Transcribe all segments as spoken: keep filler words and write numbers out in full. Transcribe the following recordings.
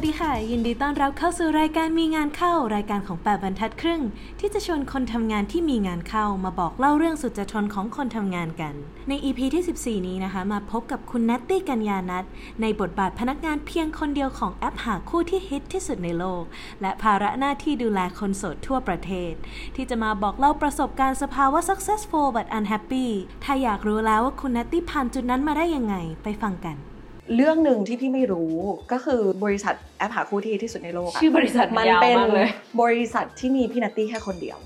วัสดีค่ะยินดีต้อนรับเข้าสู่รายการมีงานเข้ารายการของแปดบรรทัดครึ่งที่จะชวนคนทำงานที่มีงานเข้ามาบอกเล่าเรื่องสุดจะทนของคนทำงานกันใน อี พี ที่สิบสี่นี้นะคะมาพบกับคุณนัตตี้กัญญานัทในบทบาทพนักงานเพียงคนเดียวของแอปหาคู่ที่ฮิตที่สุดในโลกและภาระหน้าที่ดูแลคนโสดทั่วประเทศที่จะมาบอกเล่าประสบการณ์สภาวะ Successful but Unhappy ถ้าอยากรู้แล้วว่าคุณนัตตี้ผ่านจุดนั้นมาได้ยังไงไปฟังกันเรื่องหนึ่งที่พี่ไม่รู้ก็คือบริษัทแอปหาคู่ที่ที่สุดในโลกชื่อบริษัทมันเป็นบริษัทที่มีพี่นัตตี้แค่คนเดียว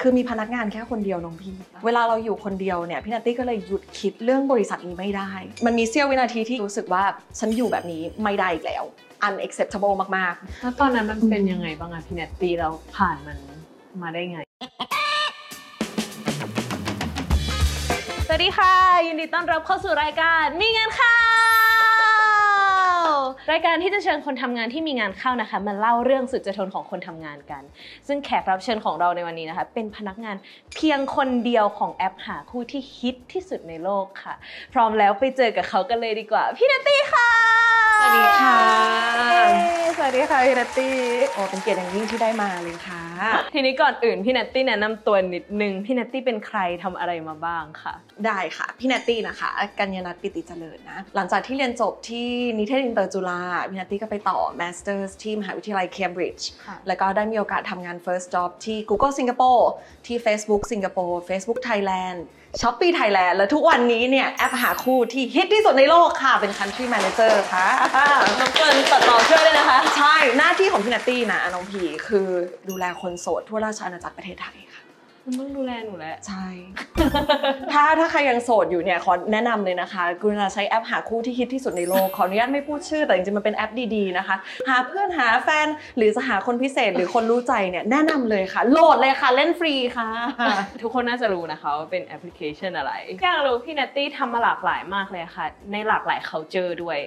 คือมีพนักงานแค่คนเดียวน้องพี่เวลาเราอยู่คนเดียวเนี่ยพี่นัตตี้ก็เลยหยุดคิดเรื่องบริษัทนี้ไม่ได้มันมีเสี้ยววินาทีที่รู้สึกว่าฉันอยู่แบบนี้ไม่ได้อีกแล้ว unacceptable มากๆแล้วตอนนั้นมันเป็นยังไงบ้างอะพี่นัตตี้เราผ่านมันมาได้ไงสวัสดีค่ะยินดีต้อนรับเข้าสู่รายการมีงานเข้ารายการที่จะเชิญคนทำงานที่มีงานเข้านะคะมาเล่าเรื่องสุดจะทนของคนทำงานกันซึ่งแขกรับเชิญของเราในวันนี้นะคะเป็นพนักงานเพียงคนเดียวของแอปหาคู่ที่ฮิตที่สุดในโลกค่ะพร้อมแล้วไปเจอกับเขากันเลยดีกว่าพี่นัตตี้ค่ะสวัสดีค่ะสวัสดีค่ะพี่นัตตี้โอ้เป็นเกียรติอย่างยิ่งที่ได้มาเลยค่ะทีนี้ก่อนอื่นพี่นัตตี้แนะนำตัวนิดนึงพี่นัตตี้เป็นใครทำอะไรมาบ้างค่ะได้ค่ะพี่นัตตี้นะคะกัญญานัทปิติเจริญนะหลังจากที่เรียนจบที่นิเทศอินเตอร์จุฬาพี่นัตตี้ก็ไปต่อ Masters ที่มหาวิทยาลัย Cambridge แล้วก็ได้มีโอกาสทำงาน First Job ที่ Google Singapore ที่ Facebook Singapore Facebook Thailand Shopee Thailand และทุกวันนี้เนี่ยแอปหาคู่ที่ฮิตที่สุดในโลกค่ะเป็น Country Manager ค่ะน้องเปิ้ลตัดต่อช่วยด้วยนะคะใช่หน้าที่ของพี่นัตตี้นะน้องพีคือดูแลคนโสดทั่วราชอาณาจักรประเทศไทยค่ะมึงดูแลหนูแล้วใช่ถ้าถ้าใครยังโสดอยู่เนี่ยขอแนะนำเลยนะคะกรุณาใช้แอปหาคู่ที่ฮิตที่สุดในโลกขออนุญาตไม่พูดชื่อแต่จริงๆมันเป็นแอปดีๆนะคะหาเพื่อนหาแฟนหรือจะหาคนพิเศษหรือคนรู้ใจเนี่ยแนะนำเลยค่ะโหลดเลยค่ะเล่นฟรีค่ะทุกคนน่าจะรู้นะคะว่าเป็นแอปพลิเคชันอะไรอยากรู้พี่นัตตี้ทำมาหลากหลายมากเลยค่ะในหลากหลาย culture ด้วย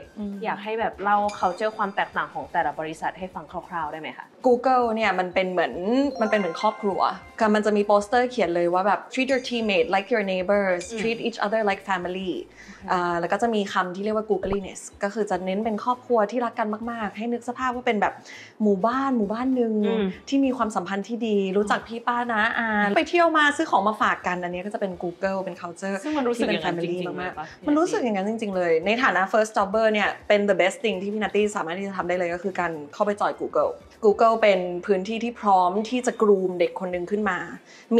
อยากให้แบบเล่า culture ความแตกต่างของแต่ละบริษัทให้ฟังคร่าวๆได้ไหมคะ Google เนี่ยมันเป็นเหมือนมันเป็นเหมือนครอบครัวค่ะมันจะมีโปสเขียนเลยว่าแบบ treat your teammate like your neighbors treat each other like family แล้วก็จะมีคำที่เรียกว่า Googliness ก็คือจะเน้นเป็นครอบครัวที่รักกันมากๆให้นึกสภาพว่าเป็นแบบหมู่บ้านหมู่บ้านหนึ่งที่มีความสัมพันธ์ที่ดีรู้จักพี่ป้าน้าอาไปเที่ยวมาซื้อของมาฝากกันอันนี้ก็จะเป็น Google เป็น culture ซึ่งมันรู้สึกเป็น family มากๆมันรู้สึกอย่างนั้นจริงๆเลยในฐานะ first jobber เนี่ยเป็น the best thing ที่พี่นัตตี้สามารถที่จะทำได้เลยก็คือการเข้าไปจอย Google Google เป็นพื้นที่ที่พร้อมที่จะกรูมเด็กคนนึงขึ้นมา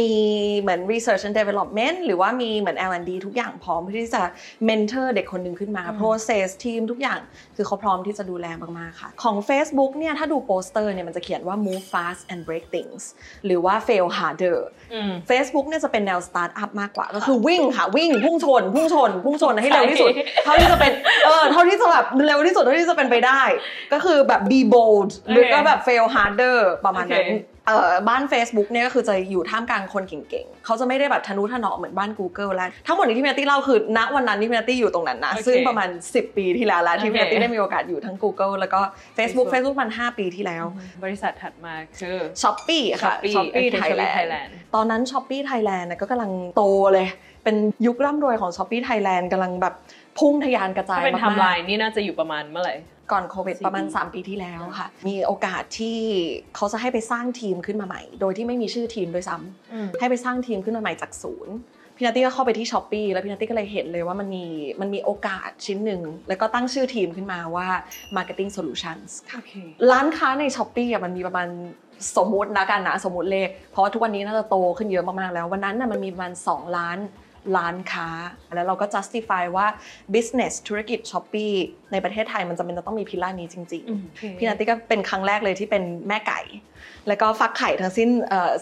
มีเหมือน research and development หรือว่ามีเหมือน อาร์ แอนด์ ดี ทุกอย่างพร้อมที่จะ mentor เด็กคนหนึ่งขึ้นมา process team ทุกอย่างคือเขาพร้อมที่จะดูแลมากๆค่ะของ Facebook เนี่ยถ้าดูโปสเตอร์เนี่ยมันจะเขียนว่า move fast and break things หรือว่า fail harder Facebook เนี่ยจะเป็นแนว start up มากกว่าก็คือวิ่งค่ะวิ่งพุ่งชนพุ่งชนพุ่งชนให้เร็วที่สุดเท่าที่จะเป็นเออเท่าที่จะแบบเร็วที่สุดเท่าที่จะเป็นไปได้ก็คือแบบ be bold หรือก็แบบ fail harder ประมาณนั้นบ้าน Facebook เนี่ยก็คือจะอยู่ท่ามกลางคนเก่งๆเขาจะไม่ได้แบบทะนุถนอมเหมือนบ้าน Google แล้วทั้งหมดนี้ที่พี่นัตตี้เล่าคือณวันนั้นที่พี่นัตตี้อยู่ตรงนั้นนะซึ่งประมาณสิบปีที่แล้วแล้วที่พี่นัตตี้ได้มีโอกาสอยู่ทั้ง Google แล้วก็ Facebook Facebook มันห้าปีที่แล้วบริษัทถัดมาคือ Shopee ค่ะ Shopee Thailand ตอนนั้น Shopee Thailand ก็กำลังโตเลยเป็นยุคร่ำรวยของ Shopee Thailand กำลังแบบพุ่งทะยานกระจายมากเป็นไทม์ไลน์นี่น่าจะอยู่ประมาณเมื่อไหร่ก่อนโควิดประมาณสามปีที่แล้วค่ะมีโอกาสที่เขาจะให้ไปสร้างทีมขึ้นมาใหม่โดยที่ไม่มีชื่อทีมด้วยซ้ำให้ไปสร้างทีมขึ้นมาใหม่จากศูนย์พี่นัตตี้ก็เข้าไปที่ Shopee แล้วพี่นัตตี้ก็เลยเห็นเลยว่ามันมีมันมีโอกาสชิ้นหนึ่งแล้วก็ตั้งชื่อทีมขึ้นมาว่า marketing solutions ร้านค้าใน Shopee อ่ะมันมีประมาณสมมตินะกันนะสมมติเลขเพราะว่าทุกวันนี้น่าจะโตขึ้นเยอะมากๆแล้ววันนั้นน่ะมันมีประมาณสองล้านร้านค้าแล้วเราก็ justify ว่า business ธุรกิจ Shopee ในประเทศไทยมันจำเป็นจะต้องมีพิลล่านี้จริงๆพี่นัตตี้ก็เป็นครั้งแรกเลยที่เป็นแม่ไก่แล้วก็ฟักไข่ทั้งสิ้น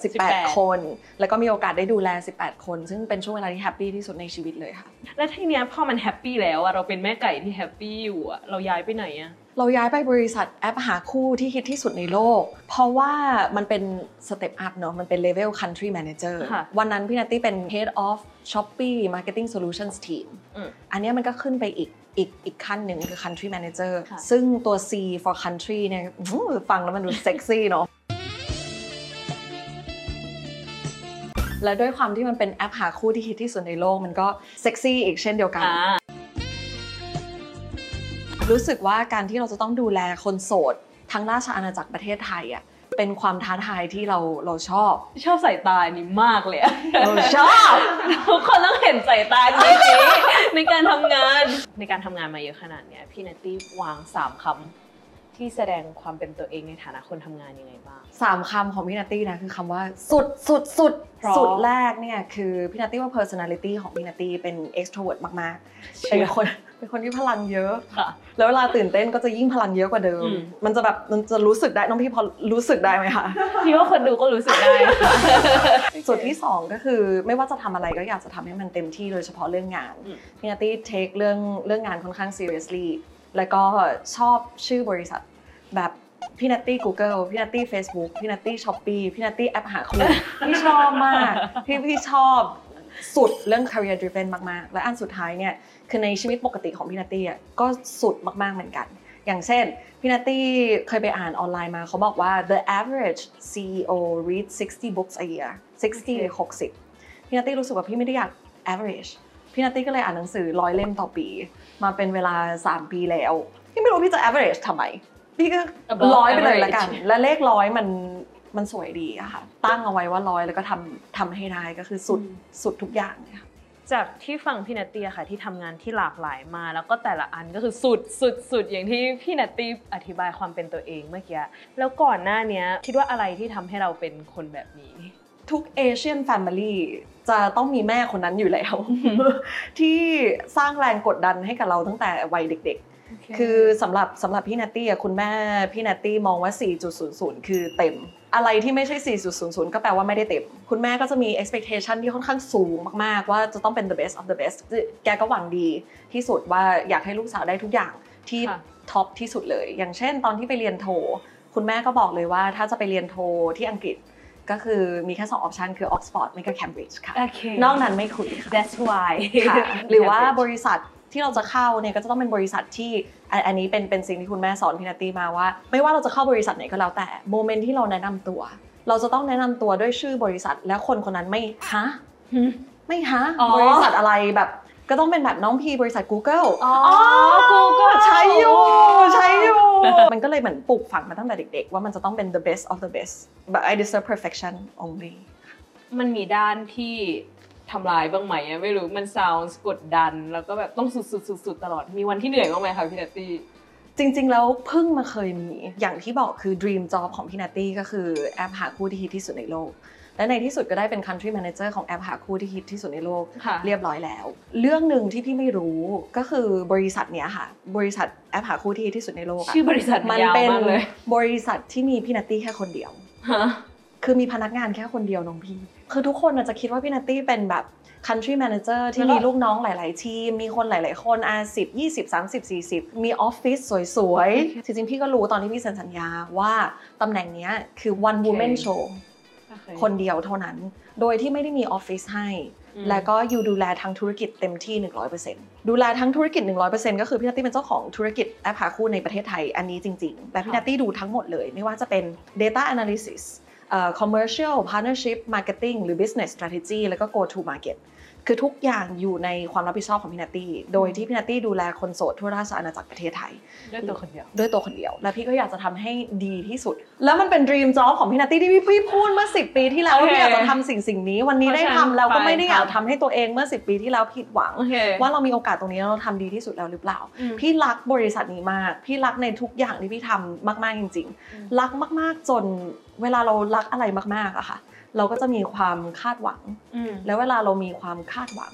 สิบแปดคนแล้วก็มีโอกาสได้ดูแลสิบแปดคนซึ่งเป็นช่วงเวลาที่แฮปปี้ที่สุดในชีวิตเลยค่ะและทีเนี้ยพอมันแฮปปี้แล้วเราเป็นแม่ไก่ที่แฮปปี้อยู่เราย้ายไปไหนอะเราย้ายไปบริษัทแอปหาคู่ที่ฮิตที่สุดในโลกเพราะว่ามันเป็นสเต็ปอัพเนาะมันเป็นเลเวล country manager วันนั้นพี่นัตตี้เป็น head of Shopee marketing solutions team อันนี้มันก็ขึ้นไปอีกอีกอีกขั้นหนึ่งคือ country manager ซึ่งตัว C for country เนี่ยฟังแล้วมันดูเซ็กซี่เนาะและด้วยความที่มันเป็นแอปหาคู่ที่ฮิตที่สุดในโลกมันก็เซ็กซี่อีกเช่นเดียวกัน รู้สึกว่าการที่เราจะต้องดูแลคนโสดทั้งราชอาณาจักรประเทศไทยอ่ะเป็นความท้าทายที่เราเราชอบชอบสายตานี้มากเลยเราชอบทุกคนต้องเห็นสายตานี้ในการทำงานในการทำงานมาเยอะขนาดเนี้ยพี่นัตตี้วางสามคำที่แสดงความเป็นตัวเองในฐานะคนทำงานยังไงบ้างสามคำของพี่นัตตี้นะคือคำว่าสุดสุดสุดสุดแรกเนี่ยคือพี่นัตตี้ว่า personality ของพี่นัตตี้เป็น extrovert มากๆเป็นคนเป็นคนที่พลังเยอะค่ะแล้วเวลาตื่นเต้นก็จะยิ่งพลังเยอะกว่าเดิมมันจะแบบมันจะรู้สึกได้น้องพี่พอรู้สึกได้ไหมคะพี่ว่าคนดูก็รู้สึกได้ส่วนที่สองก็คือไม่ว่าจะทำอะไรก็อยากจะทำให้มันเต็มที่โดยเฉพาะเรื่องงานพี่นัตตี้เทคเรื่องเรื่องงานค่อนข้าง seriously แล้วก็ชอบชื่อบริษัทแบบพี่นัตตี้ Google พี่นัตตี้ Facebook พี่นัตตี้ Shopee พี่นัตตี้แอปหาคู่พี่ชอบมากพี่พี่ชอบสุดเรื่อง career driven มากๆและอันสุดท้ายเนี่ยคือในชีวิตปกติของพี่นัตตี้อ่ะก็สุดมากๆเหมือนกันอย่างเช่นพี่นัตตี้เคยไปอ่านออนไลน์มาเขาบอกว่า the average ซี อี โอ read sixty books a year sixty หกสิบพี่นัตตี้รู้สึกว่าพี่ไม่ได้อยาก average พี่นัตตี้ก็เลยอ่านหนังสือร้อยเล่มต่อปีมาเป็นเวลาสามปีแล้วพี่ไม่รู้พี่จะ average ทำไมพี่ก็ร้อยไปเลยละกันและเลขร้อยมันมันสวยดีอะค่ะตั้งเอาไว้ว่าร้อยแล้วก็ทำทำให้ได้ก็คือสุดสุดทุกอย่างเนี่ยจากที่ฟังพี่นัตตี้ค่ะที่ทำงานที่หลากหลายมาแล้วก็แต่ละอันก็คือสุดสุดสุดอย่างที่พี่นัตตี้อธิบายความเป็นตัวเองเมื่อกี้แล้วก่อนหน้านี้คิดว่าอะไรที่ทำให้เราเป็นคนแบบนี้ทุก Asian Family จะต้องมีแม่คนนั้นอยู่แล้ว ที่สร้างแรงกดดันให้กับเราตั้งแต่วัยเด็กOkay. คือสำหรับสำหรับพี่นัตตี้อะคุณแม่พี่นัตตี้มองว่า สี่จุดศูนย์ศูนย์ คือเต็มอะไรที่ไม่ใช่ สี่จุดศูนย์ศูนย์ ก็แปลว่าไม่ได้เต็มคุณแม่ก็จะมี expectation ที่ค่อนข้างสูงมากๆว่าจะต้องเป็น the best of the best แกก็หวังดีที่สุดว่าอยากให้ลูกสาวได้ทุกอย่างที่ท็อปที่สุดเลยอย่างเช่นตอนที่ไปเรียนโทคุณแม่ก็บอกเลยว่าถ้าจะไปเรียนโทที่อังกฤษก็คือมีแค่สอง option คือ Oxford ไม่ก็ Cambridge ค่ะ okay. นอกนั้นไม่คุย that's why ค่ะ หรือว่าบริษัทที่เราจะเข้าเนี่ยก็จะต้องเป็นบริษัทที่อันนี้เป็นเป็นสิ่งที่คุณแม่สอนพี่นัตตี้มาว่าไม่ว่าเราจะเข้าบริษัทไหนก็แล้วแต่โมเมนต์ที่เราแนะนำตัวเราจะต้องแนะนำตัวด้วยชื่อบริษัทและคนคนนั้นไม่ฮะไม่ฮะบริษัทอะไรแบบก็ต้องเป็นแบบน้องพีบริษัท Google อ๋อ Google ใช้อยู่ใช้อยู่มันก็เลยเหมือนปลูกฝังมาตั้งแต่เด็กๆว่ามันจะต้องเป็น the best of the best but I deserve perfection only มันมีด้านที่ทำลายบ้างไหมไม่รู้มัน sounds กดดันแล้วก็แบบต้องสุดๆตลอดมีวันที่เหนื่อยบ้างไหมคะพี่นัตตี้จริงๆแล้วเพิ่งมาเคยมีอย่างที่บอกคือ dream job ของพี่นัตตี้ก็คือแอปหาคู่ที่ฮิตที่สุดในโลกและในที่สุดก็ได้เป็น country manager ของแอปหาคู่ที่ฮิตที่สุดในโลกเรียบร้อยแล้วเรื่องหนึ่งที่พี่ไม่รู้ก็คือบริษัทเนี้ยค่ะบริษัทแอปหาคู่ที่ฮิตที่สุดในโลกชื่อบริษัทมันเป็นบริษัทที่มีพี่นัตตี้แค่คนเดียวคือมีพนักงานแค่คนเดียวน้องพี่คือทุกคนอาจจะคิดว่าพี่นัตตี้เป็นแบบ country manager ที่มีลูกน้องหลายๆทีมมีคนหลายๆคนอาสิบยี่สิบสามสิบสี่สิบมีออฟฟิศสวยๆจริงๆพี่ก็รู้ตอนที่พี่เซ็นสัญญาว่าตำแหน่งนี้คือ one woman show คนเดียวเท่านั้นโดยที่ไม่ได้มีออฟฟิศให้แล้วก็อยู่ดูแลทั้งธุรกิจเต็มที่ หนึ่งร้อยเปอร์เซ็นต์ ดูแลทั้งธุรกิจ หนึ่งร้อยเปอร์เซ็นต์ ก็คือพี่นัตตี้เป็นเจ้าของธุรกิจแอปหาคู่ในประเทศไทยอันนี้จริงๆและพี่นัตตี้ดูทั้งหมดเลยไม่ว่าจะเป็น data analysis commercial partnership marketing หรือ business strategy แล้วก็ go to market คือทุกอย่างอยู่ในความรับผิดชอบของพี่นัตตี้โดยที่พี่นัตตี้ดูแลคนโสดทั่วราชอาณาจักรประเทศไทยด้วยตัวคนเดียวด้วยตัวคนเดียวและพี่ก็อยากจะทำให้ดีที่สุดแล้วมันเป็น dream job ของพี่นัตตี้ที่พี่พูดเมื่อสิบปีที่แล้วว่าพี่อยากจะทำสิ่งสิ่งนี้วันนี้ได้ทำแล้วก็ไม่ได้อยากทำให้ตัวเองเมื่อสิบปีที่แล้วผิดหวังว่าเรามีโอกาสตรงนี้เราทำดีที่สุดแล้วหรือเปล่าพี่รักบริษัทนี้มากพี่รักในทุกอย่างที่พี่ทำมากๆจริงๆรักมากๆจนเวลาเรารักอะไรมากๆอะค่ะเราก็จะมีความคาดหวังแล้วเวลาเรามีความคาดหวัง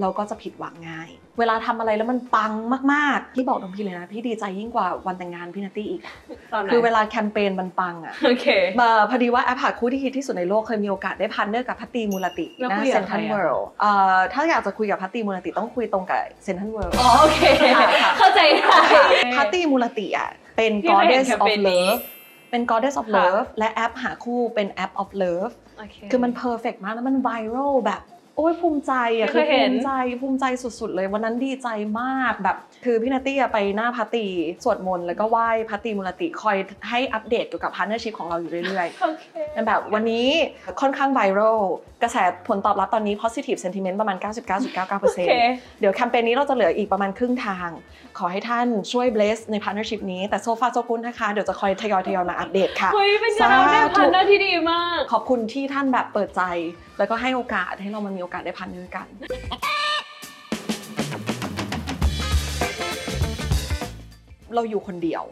เราก็จะผิดหวังง่ายเวลาทำอะไรแล้วมันปังมากๆพี่บอกตรงพี่เลยนะพี่ดีใจยิ่งกว่าวันแต่งงานพี่นัตตี้อีกคือเวลาแคมเปญมันปังอะมาพอดีว่าแอปหาคู่ที่ฮิตที่สุดในโลกเคยมีโอกาสได้พันเนอร์กับพัตตีมูลติณเซนทรัลเวิลด์ถ้าอยากจะคุยกับพัตตีมูลติต้องคุยตรงกับเซนทรัลเวิลด์โอเคเข้าใจพัตตีมูลติอะเป็นกอดเดสออฟเลิฟเป็น Goddess of Love และแอปหาคู่เป็นแอป of Love คือมันเพอร์เฟกต์มากแล้วมันไวรัลแบบ โอ้ยภูมิใจอ่ะคือภูมิใจภูมิใจสุดๆเลยวันนั้นดีใจมากแบบคือพี่นัตตี้ไปหน้าพาร์ตีสวดมนต์แล้วก็ไหว้พาร์ตีมูลติคอยให้อัปเดตเกี่ยวกับพาร์ทเนอร์ชิพของเราอยู่เรื่อยๆแบบวันนี้ค่อนข้างไวรัลกระแสผลตอบรับตอนนี้ positive sentiment ประมาณ เก้าสิบเก้าจุดเก้าเก้าเปอร์เซ็นต์ เดี๋ยวแคมเปญนี้เราจะเหลืออีกประมาณครึ่งทางขอให้ท่านช่วย bless ใน partnership นี้แต่โซฟาโซกุนนะคะเดี๋ยวจะคอยทยอยทยอยมาอัปเดตค่ะเฮ้ยเป็นการเลือกพาร์ทเนอร์ที่ดีมากขอบคุณที่ท่านแบบเปิดใจแล้วก็ให้โอกาสให้เรามันมีโอกาสได้พาร์ทเนอร์กันเราอยู่คนเดียว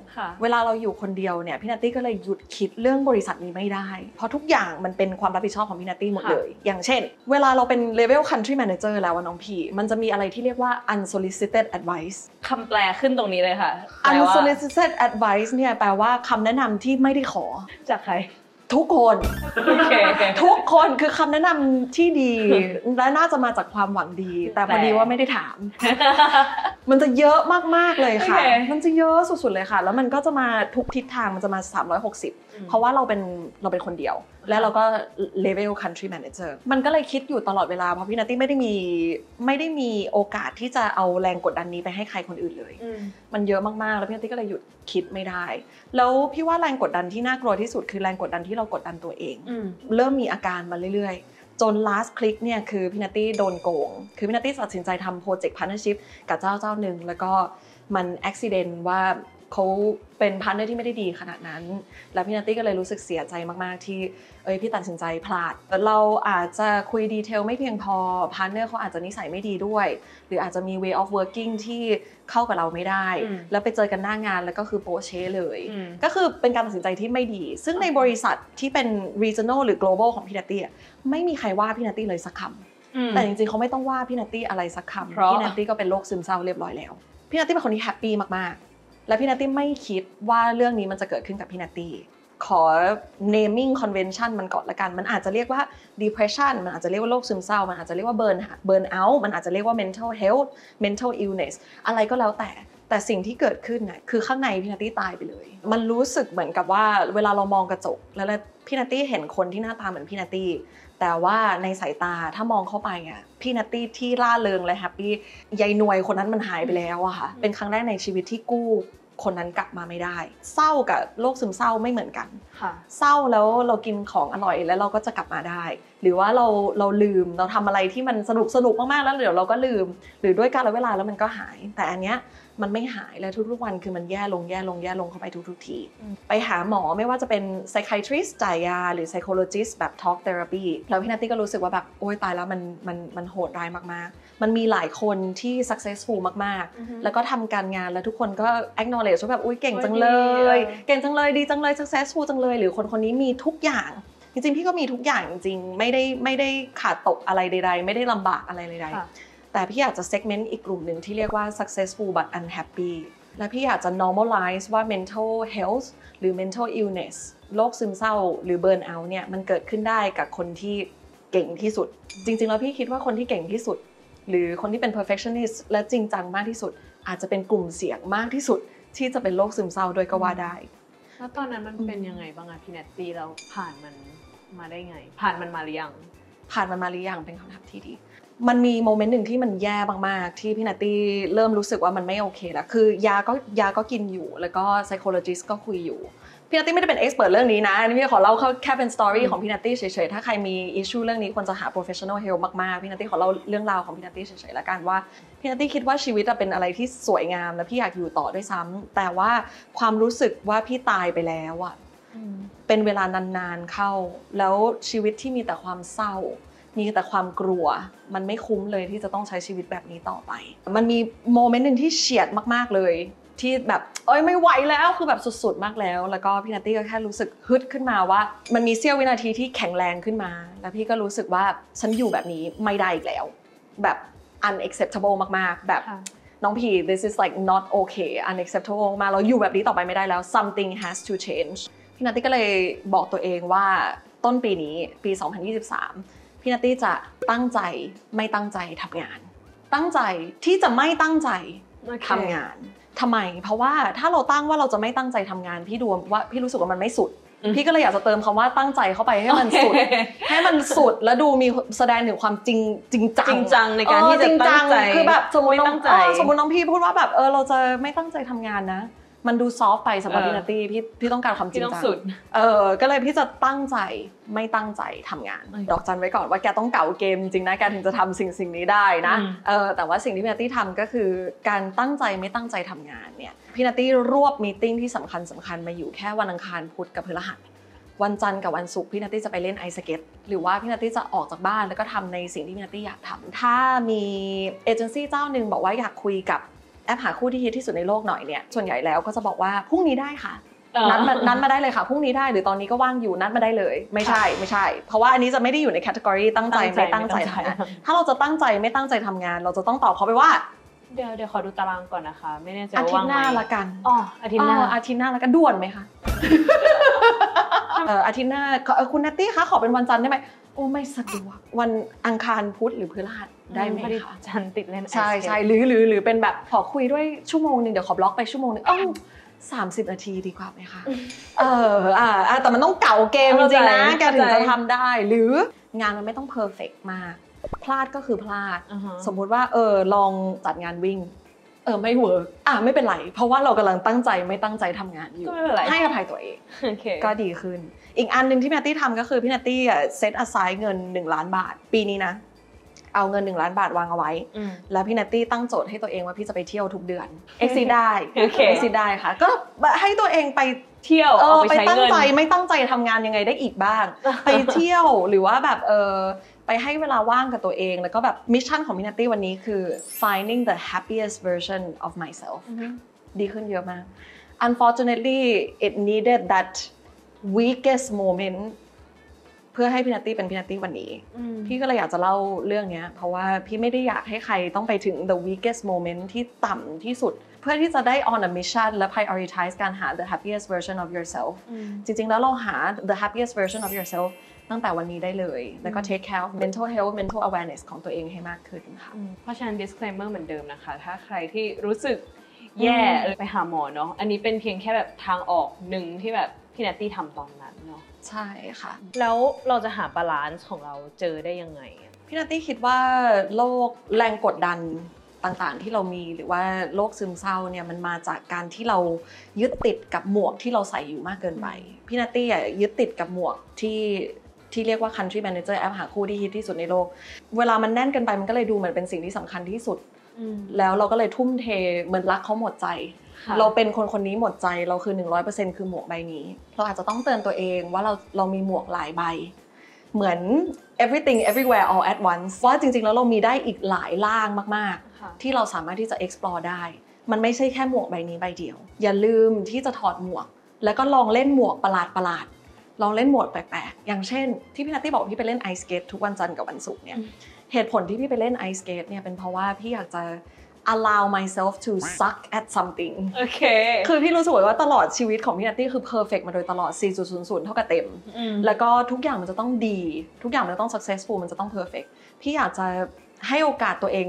เวลาเราอยู่คนเดียวเนี่ยพี่นัตตี้ก็เลยหยุดคิดเรื่องบริษัทนี้ไม่ได้เพราะทุกอย่างมันเป็นความรับผิดชอบของพี่นัตตี้หมดเลยอย่างเช่นเวลาเราเป็น level country manager แล้วน้องพี่มันจะมีอะไรที่เรียกว่า unsolicited advice คำแปลขึ้นตรงนี้เลยค่ะ unsolicited advice เนี่ยแปลว่าคำแนะนำที่ไม่ได้ขอจากใครทุกคนทุกคนคือคำแนะนำที่ดีและน่าจะมาจากความหวังดีแต่พอดีว่าไม่ได้ถามมันจะเยอะมากๆเลยค่ะมันจะเยอะสุดๆเลยค่ะแล้วมันก็จะมาทุกทิศทางมันจะมาสามร้อยหกสิบเพราะว่าเราเป็นเราเป็นคนเดียวแล้วเราก็ level country manager มันก็เลยคิดอยู่ตลอดเวลาเพราะพี่นัตตี้ไม่ได้มีไม่ได้มีโอกาสที่จะเอาแรงกดดันนี้ไปให้ใครคนอื่นเลยมันเยอะมากๆแล้วพี่นัตตี้ก็เลยหยุดคิดไม่ได้แล้วพี่ว่าแรงกดดันที่น่ากลัวที่สุดคือแรงกดดันที่เรากดดันตัวเองเริ่มมีอาการมาเรื่อยๆจน last click เนี่ยคือพี่นัตตี้โดนโกงคือพี่นัตตี้ตัดสินใจทำโปรเจกต์ partnership กับเจ้าเจ้าหนึ่งแล้วก็มัน accident ว่าเขาเป็นพาร์ทเนอร์ที่ไม่ได้ดีขนาดนั้นแล้วพี่นัตตี้ก็เลยรู้สึกเสียใจมากๆที่เอ้ยพี่ตัดสินใจพลาดเราอาจจะคุยดีเทลไม่เพียงพอพาร์ทเนอร์เขาอาจจะนิสัยไม่ดีด้วยหรืออาจจะมี way of working ที่เข้ากับเราไม่ได้แล้วไปเจอกันหน้างานแล้วก็คือโป๊ะเช๊ะเลยก็คือเป็นการตัดสินใจที่ไม่ดีซึ่งในบริษัทที่เป็น regional หรือ global ของพี่นัตตี้ไม่มีใครว่าพี่นัตตี้เลยสักคำแต่จริงๆเขาไม่ต้องว่าพี่นัตตี้อะไรสักคำพี่นัตตี้ก็เป็นโรคซึมเศร้าเรียบร้อยแล้วพี่นัตตี้เป็นคนที่แฮปปี้มากๆและพี่นัตตี้ไม่คิดว่าเรื่องนี้มันจะเกิดขึ้นกับพี่นัตตี้ขอ naming convention มันก่อนละกันมันอาจจะเรียกว่า depression มันอาจจะเรียกว่าโรคซึมเศร้ามันอาจจะเรียกว่า burn burn out มันอาจจะเรียกว่า mental health mental illness อะไรก็แล้วแต่แต่สิ่งที่เกิดขึ้นน่ะคือข้างในพี่นัตตี้ตายไปเลยมันรู้สึกเหมือนกับว่าเวลาเรามองกระจกแล้วพี่นัตตี้เห็นคนที่หน้าตาเหมือนพี่นัตตี้แต่ว่าในสายตาถ้ามองเข้าไปอ่ะพี่นัตตี้ที่ร่าเริงและแฮปปี้ยายนวยคนนั้นมันหายไปแล้วอะค่ะเป็นครั้งแรกในชีวิตที่กู้คนนั้นกลับมาไม่ได้เศร้ากับโรคซึมเศร้าไม่เหมือนกันเศร้าแล้วเรากินของอร่อยแล้วเราก็จะกลับมาได้หรือว่าเราเราลืมเราทำอะไรที่มันสนุกสนุกมากๆแล้วเดี๋ยวเราก็ลืมหรือด้วยกาลเวลาแล้วมันก็หายแต่อันเนี้ยมันไม่หายและทุกๆวันคือมันแย่ลงแย่ลงแย่ลงเข้าไปทุกๆทีไปหาหมอไม่ว่าจะเป็น psychiatrist จ่ายยาหรือ psychologist แบบ talk therapy แล้วพี่นัตตี้ก็รู้สึกว่าแบบโอ๊ยตายแล้วมันมันมันโหดร้ายมากๆมันมีหลายคนที่ successful มากๆแล้วก็ทำการงานแล้วทุกคนก็ acknowledge ว่าแบบอุ๊ยเก่งจังเลยเก่งจังเลยดีจังเลย successful จังเลยหรือคนคนนี้มีทุกอย่างจริงๆพี่ก็มีทุกอย่างจริงๆไม่ได้ไม่ได้ขาดตกอะไรใดๆไม่ได้ลำบากอะไรใดๆแต่พี่อยากจะ segment อีกกลุ่มหนึ่งที่เรียกว่า successful but unhappy และพี่อยากจะ normalize ว่า mental health หรือ mental illness โรคซึมเศร้าหรือ burn out เนี่ยมันเกิดขึ้นได้กับคนที่เก่งที่สุดจริงๆแล้วพี่คิดว่าคนที่เก่งที่สุดหรือคนที่เป็น perfectionist และจริงจังมากที่สุดอาจจะเป็นกลุ่มเสี่ยงมากที่สุดที่จะเป็นโรคซึมเศร้าด้วยก็ว่าได้แล้วตอนนั้นมันเป็นยังไงบ้างอะพี่นัตตี้เราผ่านมันมาได้ไงผ่านมันมาหรือยังผ่านมันมาหรือยังเป็นคำถามที่ดีมันมีโมเมนต์หนึ่งที่มันแย่มากๆที่พี่นัตตี้เริ่มรู้สึกว่ามันไม่โอเคแล้วคือยาก็ยาก็กินอยู่แล้วก็ psychologist ก็คุยอยู่พี่นัตตี้ไม่ได้เป็น expert เรื่องนี้นะอันนี้พี่ขอเล่าแค่เป็น story ของพี่นัตตี้เฉยๆถ้าใครมี issue เรื่องนี้ควรจะหา professional help มากๆพี่นัตตี้ขอเล่าเรื่องราวของพี่นัตตี้เฉยๆละกันว่าพี่นัตตี้คิดว่าชีวิตเป็นอะไรที่สวยงามและพี่อยากอยู่ต่อด้วยซ้ำแต่ว่าความรู้สึกว่าพี่ตายไปแล้วอ่ะเป็นเวลานานๆเข้าแล้วชีวิตที่มีแต่ความเศร้ามีแต่ความกลัวมันไม่คุ้มเลยที่จะต้องใช้ชีวิตแบบนี้ต่อไปมันมีโมเมนต์หนึ่งที่เฉียดมากๆเลยที่แบบเอ้ยไม่ไหวแล้วคือแบบสุดๆมากแล้วแล้วก็พี่นัตตี้ก็แค่รู้สึกฮึดขึ้นมาว่ามันมีเสี้ยววินาทีที่แข็งแรงขึ้นมาแล้วพี่ก็รู้สึกว่าฉันอยู่แบบนี้ไม่ได้อีกแล้วแบบ unacceptable มากๆแบบน้องพี this is like not okay unacceptable มาเราอยู่แบบนี้ต่อไปไม่ได้แล้ว something has to change พี่นัตตี้ก็เลยบอกตัวเองว่าต้นปีนี้ปี สองพันยี่สิบสามพี่นัตตี้จะตั้งใจไม่ตั้งใจทำงานตั้งใจที่จะไม่ตั้งใจ Okay. ทำงานทำไมเพราะว่าถ้าเราตั้งว่าเราจะไม่ตั้งใจทำงานพี่ดูว่าพี่รู้สึกว่ามันไม่สุด พี่ก็เลยอยากจะเติมคำว่าตั้งใจเข้าไปให้มันสุดให้มันสุดแล้วดูมีแสดงถึงความจริงจริงจังจริงจังในการที่จะตั้งใจคือแบบสมมติน้องสมมติน้องพี่พูดว่าแบบเออเราจะไม่ตั้งใจทำงานนะมันดูซอฟไปสำหรับพี่นาตี้พี่พี่ต้องการความจริงจังเออก็เลยพี่จะตั้งใจไม่ตั้งใจทำงานดอกจันไว้ก่อนว่าแกต้องเก่าเกมจริงนะแกถึงจะทำสิ่งสิ่งนี้ได้นะเออแต่ว่าสิ่งที่พี่นาตี้ทำก็คือการตั้งใจไม่ตั้งใจทำงานเนี่ยพี่นาตี้รวบมีติ้งที่สำคัญสำคัญมาอยู่แค่วันอังคารพุธกับพฤหัสวันจันทร์กับวันศุกร์พี่นาตี้จะไปเล่นไอสเก็ตหรือว่าพี่นาตี้จะออกจากบ้านแล้วก็ทำในสิ่งที่พี่นาตี้อยากทำถ้ามีเอเจนซี่เจ้าหนึ่งบอกว่าอยากคุยกับแอปหาคู่ที่ฮิตที่สุดในโลกหน่อยเนี่ยส่วนใหญ่แล้วก็จะบอกว่าพรุ่งนี้ได้ค่ะนัดมานัดมาได้เลยค่ะพรุ่งนี้ได้หรือตอนนี้ก็ว่างอยู่นัดมาได้เลยไม่ใช่ไม่ใช่เพราะว่าอันนี้จะไม่ได้อยู่ในแคตตากรีตั้งใจไม่ตั้งใจถ้าเราจะตั้งใจไม่ตั้งใจทำงานเราจะต้องตอบเขาไปว่าเดี๋ยวเดี๋ยวขอดูตารางก่อนนะคะไม่แน่ใจว่าอาทิตย์หน้าละกันอ๋ออาทิตย์หน้าอาทิตย์หน้าละกันด่วนไหมคะอาทิตย์หน้าคุณนัตตี้คะขอเป็นวันจันทร์ได้ไหมโอ้ไม่สะดวกวันอังคารพุธหรือพฤหัสได้ไหมคะจันติดเล่นใช่ใช่หรือหรือหรือเป็นแบบขอคุยด้วยชั่วโมงหนึ่งเดี๋ยวขอบล็อกไปชั่วโมงหนึ่งอ้าวสามสิบนาทีดีกว่าไหมคะเอออ่าแต่มันต้องเก่าเกมจริงนะแกถึงจะทำได้หรืองานมันไม่ต้องเพอร์เฟกต์มากพลาดก็คือพลาดสมมุติว่าเออลองจัดงานวิ่งเออไม่เวิร์กอ่ะไม่เป็นไรเพราะว่าเรากำลังตั้งใจไม่ตั้งใจทำงานอยู่ให้อภัยตัวเองก็ดีขึ้นอีกอันหนึ่งที่พี่นัตตี้ทำก็คือพี่นัตตี้อ่ะเซตอะไซน์เงินหนึ่งล้านบาทปีนี้นะเอาเงินหนึ่งล้านบาทวางเอาไว้แล้วพี่นัตตี้ตั้งโจทย์ให้ตัวเองว่าพี่จะไปเที่ยวทุกเดือนเอ็กซีได้เอ็กซีได้ค่ะก็ให้ตัวเองไปเที่ยวไปตั้งใจไม่ตั้งใจทำงานยังไงได้อีกบ้างไปเที่ยวหรือว่าแบบเออไปให้เวลาว่างกับตัวเองแล้วก็แบบมิชชั่นของพี่นัตตี้วันนี้คือ finding the happiest version of myself ดีขึ้นเยอะมาก unfortunately it needed that weakest moment เพื่อให้พี่นัตตี้เป็นพี่นัตตี้วันนี้พี่ก็เลยอยากจะเล่าเรื่องนี้เพราะว่าพี่ไม่ได้อยากให้ใครต้องไปถึง the weakest moment ที่ต่ำที่สุดเพื่อที่จะได้ on a mission และ prioritize การหา the happiest version of yourself จริงๆแล้วเราหา the happiest version of yourselfตั้งแต่วันนี้ได้เลยแล้วก็ take care of mental health mental awareness ของตัวเองให้มากขึ้นค่ะเพราะฉะนั้น disclaimer เหมือนเดิมนะคะถ้าใครที่รู้สึกแย่ไปหาหมอเนาะอันนี้เป็นเพียงแค่แบบทางออกหนึ่งที่แบบพี่นัตตี้ทำตอนนั้นเนาะใช่ค่ะแล้วเราจะหาบาลานซ์ของเราเจอได้ยังไงพี่นัตตี้คิดว่าโรคแรงกดดันต่างๆที่เรามีหรือว่าโรคซึมเศร้าเนี่ยมันมาจากการที่เรายึดติดกับหมวกที่เราใส่อยู่มากเกินไปพี่นัตตี้ยึดติดกับหมวกที่ที่เรียกว่า country manager แอปหาคู่ที่ฮิตที่สุดในโลกเวลามันแน่นเกินไปมันก็เลยดูเหมือนเป็นสิ่งที่สำคัญที่สุดแล้วเราก็เลยทุ่มเทเหมือนรักเขาหมดใจเราเป็นคนคนนี้หมดใจเราคือ หนึ่งร้อยเปอร์เซ็นต์ คือหมวกใบนี้เราอาจจะต้องเตือนตัวเองว่าเราเรามีหมวกหลายใบเหมือน everything everywhere all at once ว่าจริงๆแล้วเรามีได้อีกหลายล่างมากๆที่เราสามารถที่จะ explore ได้มันไม่ใช่แค่หมวกใบนี้ใบเดียวอย่าลืมที่จะถอดหมวกแล้วก็ลองเล่นหมวกประหลาดประหลาดลองเล่นโหมดแปลกๆอย่างเช่นที่พี่นัตตี้บอกพี่ไปเล่นไอสเกตทุกวันจันทร์กับวันศุกร์เนี่ยเหตุผลที่พี่ไปเล่นไอสเกตเนี่ยเป็นเพราะว่าพี่อยากจะ allow myself to suck at something โอเคคือพี่รู้สึกว่าตลอดชีวิตของพี่นัตตี้คือ perfect มาโดยตลอด สี่จุดศูนย์ศูนย์ เท่ากับเต็มแล้วก็ทุกอย่างมันจะต้องดีทุกอย่างมันจะต้อง successful มันจะต้อง perfect พี่อยากจะให้โอกาสตัวเอง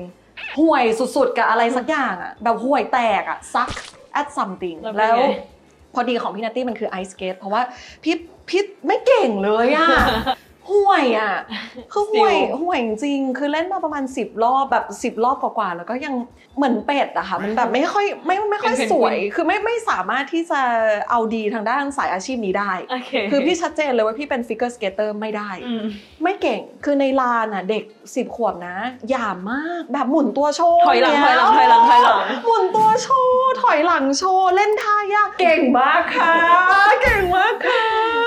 ห่วยสุดๆกับอะไรสักอย่างอะแบบห่วยแตกอะ suck at something แล้วพอดีของพี่นัตตี้มันคือไอสเกตเพราะว่าพี่พี่ไม่เก่งเลยอ่ะห่วยอ่ะคือห่วยห่วยจริงคือเล่นมาประมาณสิบรอบแบบสิบรอบกว่าๆแล้วก็ยังเหมือนเป็ดอะค่ะมันแบบไม่ค่อยไม่ไม่ค่อยสวยคือไม่ไม่สามารถที่จะเอาดีทางด้านสายอาชีพนี้ได้คือพี่ชัดเจนเลยว่าพี่เป็นฟิกเกอร์สเกตเตอร์ไม่ได้ไม่เก่งคือในลานอะเด็กสิบขวบนะอย่ามากแบบหมุนตัวโชว์ถอยหลังถอยหลังถอยหลังถอยหลังหมุนตัวโชว์ถอยหลังโชว์เล่นท่ายากเก่งมากค่ะเก่งมากค่ะ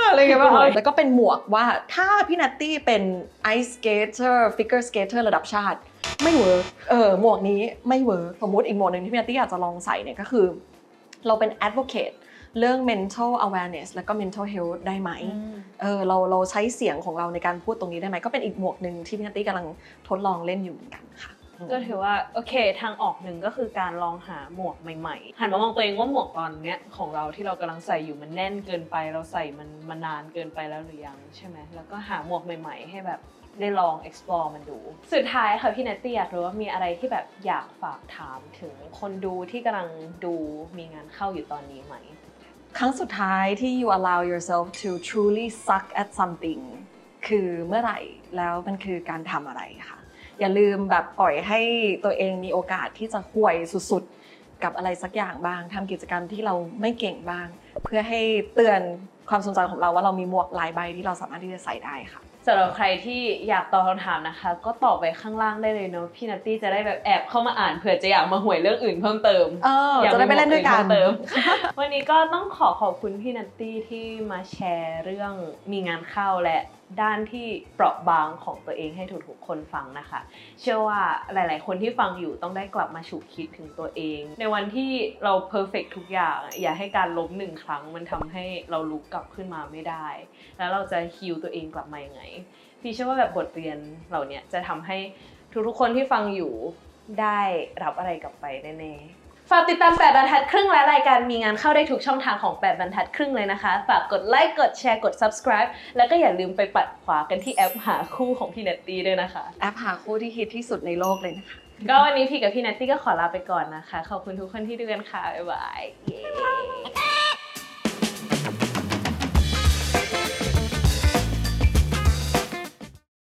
อะไรอย่างเงี้ยแล้วก็เป็นหมวกว่าถ้าพี่นัตตี้เป็นไอสเกตเตอร์ฟิกเกอร์สเกตเตอร์ระดับชาติไม่เวิร์กเออหมวกนี้ไม่เวิร์กสมมติอีกหมวกหนึ่งที่พี่นัตตี้อยากจะลองใส่เนี่ยก็คือเราเป็น advocate เรื่อง mental awareness แล้วก็ mental health ได้ไหมเออเราเราใช้เสียงของเราในการพูดตรงนี้ได้ไหมก็เป็นอีกหมวกหนึ่งที่พี่นัตตี้กำลังทดลองเล่นอยู่เหมือนกันค่ะก็ถือว่าโอเคทางออกหนึ่งก็คือการลองหาหมวกใหม่ๆหันมามองตัวเองว่าหมวกตอนเนี้ยของเราที่เรากำลังใส่อยู่มันแน่นเกินไปเราใส่มันมานานเกินไปแล้วหรือยังใช่ไหมแล้วก็หาหมวกใหม่ๆให้แบบได้ลอง explore มันดูสุดท้ายค่ะพี่นัตตี้อยากรู้ว่ามีอะไรที่แบบอยากฝากถามถึงคนดูที่กำลังดูมีงานเข้าอยู่ตอนนี้ไหม ครั้งสุดท้ายที่ you allow yourself to truly suck at something คือเมื่อไหร่แล้วมันคือการทำอะไรค่ะอย่าลืมแบบปล่อยให้ตัวเองมีโอกาสที่จะห่วยสุดๆกับอะไรสักอย่างบ้างทำกิจกรรมที่เราไม่เก่งบ้างเพื่อให้เตือนความสนใจของเราว่าเรามีหมวกหลายใบที่เราสามารถที่จะใส่ได้ค่ะสำหรับใครที่อยากตอบคำถามนะคะก็ตอบไว้ข้างล่างได้เลยเนาะพี่นัตตี้จะได้แบบแอบเข้ามาอ่านเผื่อจะอยากมาห่วยเรื่องอื่นเพิ่มเติมเออจะได้ไปเล่นด้วยกันเติม วันนี้ก็ต้องขอขอบคุณพี่นัตตี้ที่มาแชร์เรื่องมีงานเข้าและด้านที่เปราะบางของตัวเองให้ทุกๆคนฟังนะคะเชื่อว่าหลายๆคนที่ฟังอยู่ต้องได้กลับมาฉุกคิดถึงตัวเองในวันที่เราเพอร์เฟกต์ทุกอย่างอย่าให้การล้มหนึ่งครั้งมันทำให้เราลุกกลับขึ้นมาไม่ได้แล้วเราจะฮีลตัวเองกลับมายังไงพี่เชื่อว่าแบบบทเรียนเหล่านี้จะทำให้ทุกๆคนที่ฟังอยู่ได้รับอะไรกลับไปแน่ๆฝากติดตามแปดบรรทัดครึ่งและรายการมีงานเข้าได้ทุกช่องทางของแปดบรรทัดครึ่งเลยนะคะฝากกดไลค์กดแชร์กด subscribe แล้วก็อย่าลืมไปปัดขวากันที่แอปหาคู่ของพี่นัตตี้ด้วยนะคะแอปหาคู่ที่ฮิตที่สุดในโลกเลยนะคะก็วันนี้พี่กับพี่นัตตี้ก็ขอลาไปก่อนนะคะขอบคุณทุกคนที่ดูกันค่ะบ๊ายบาย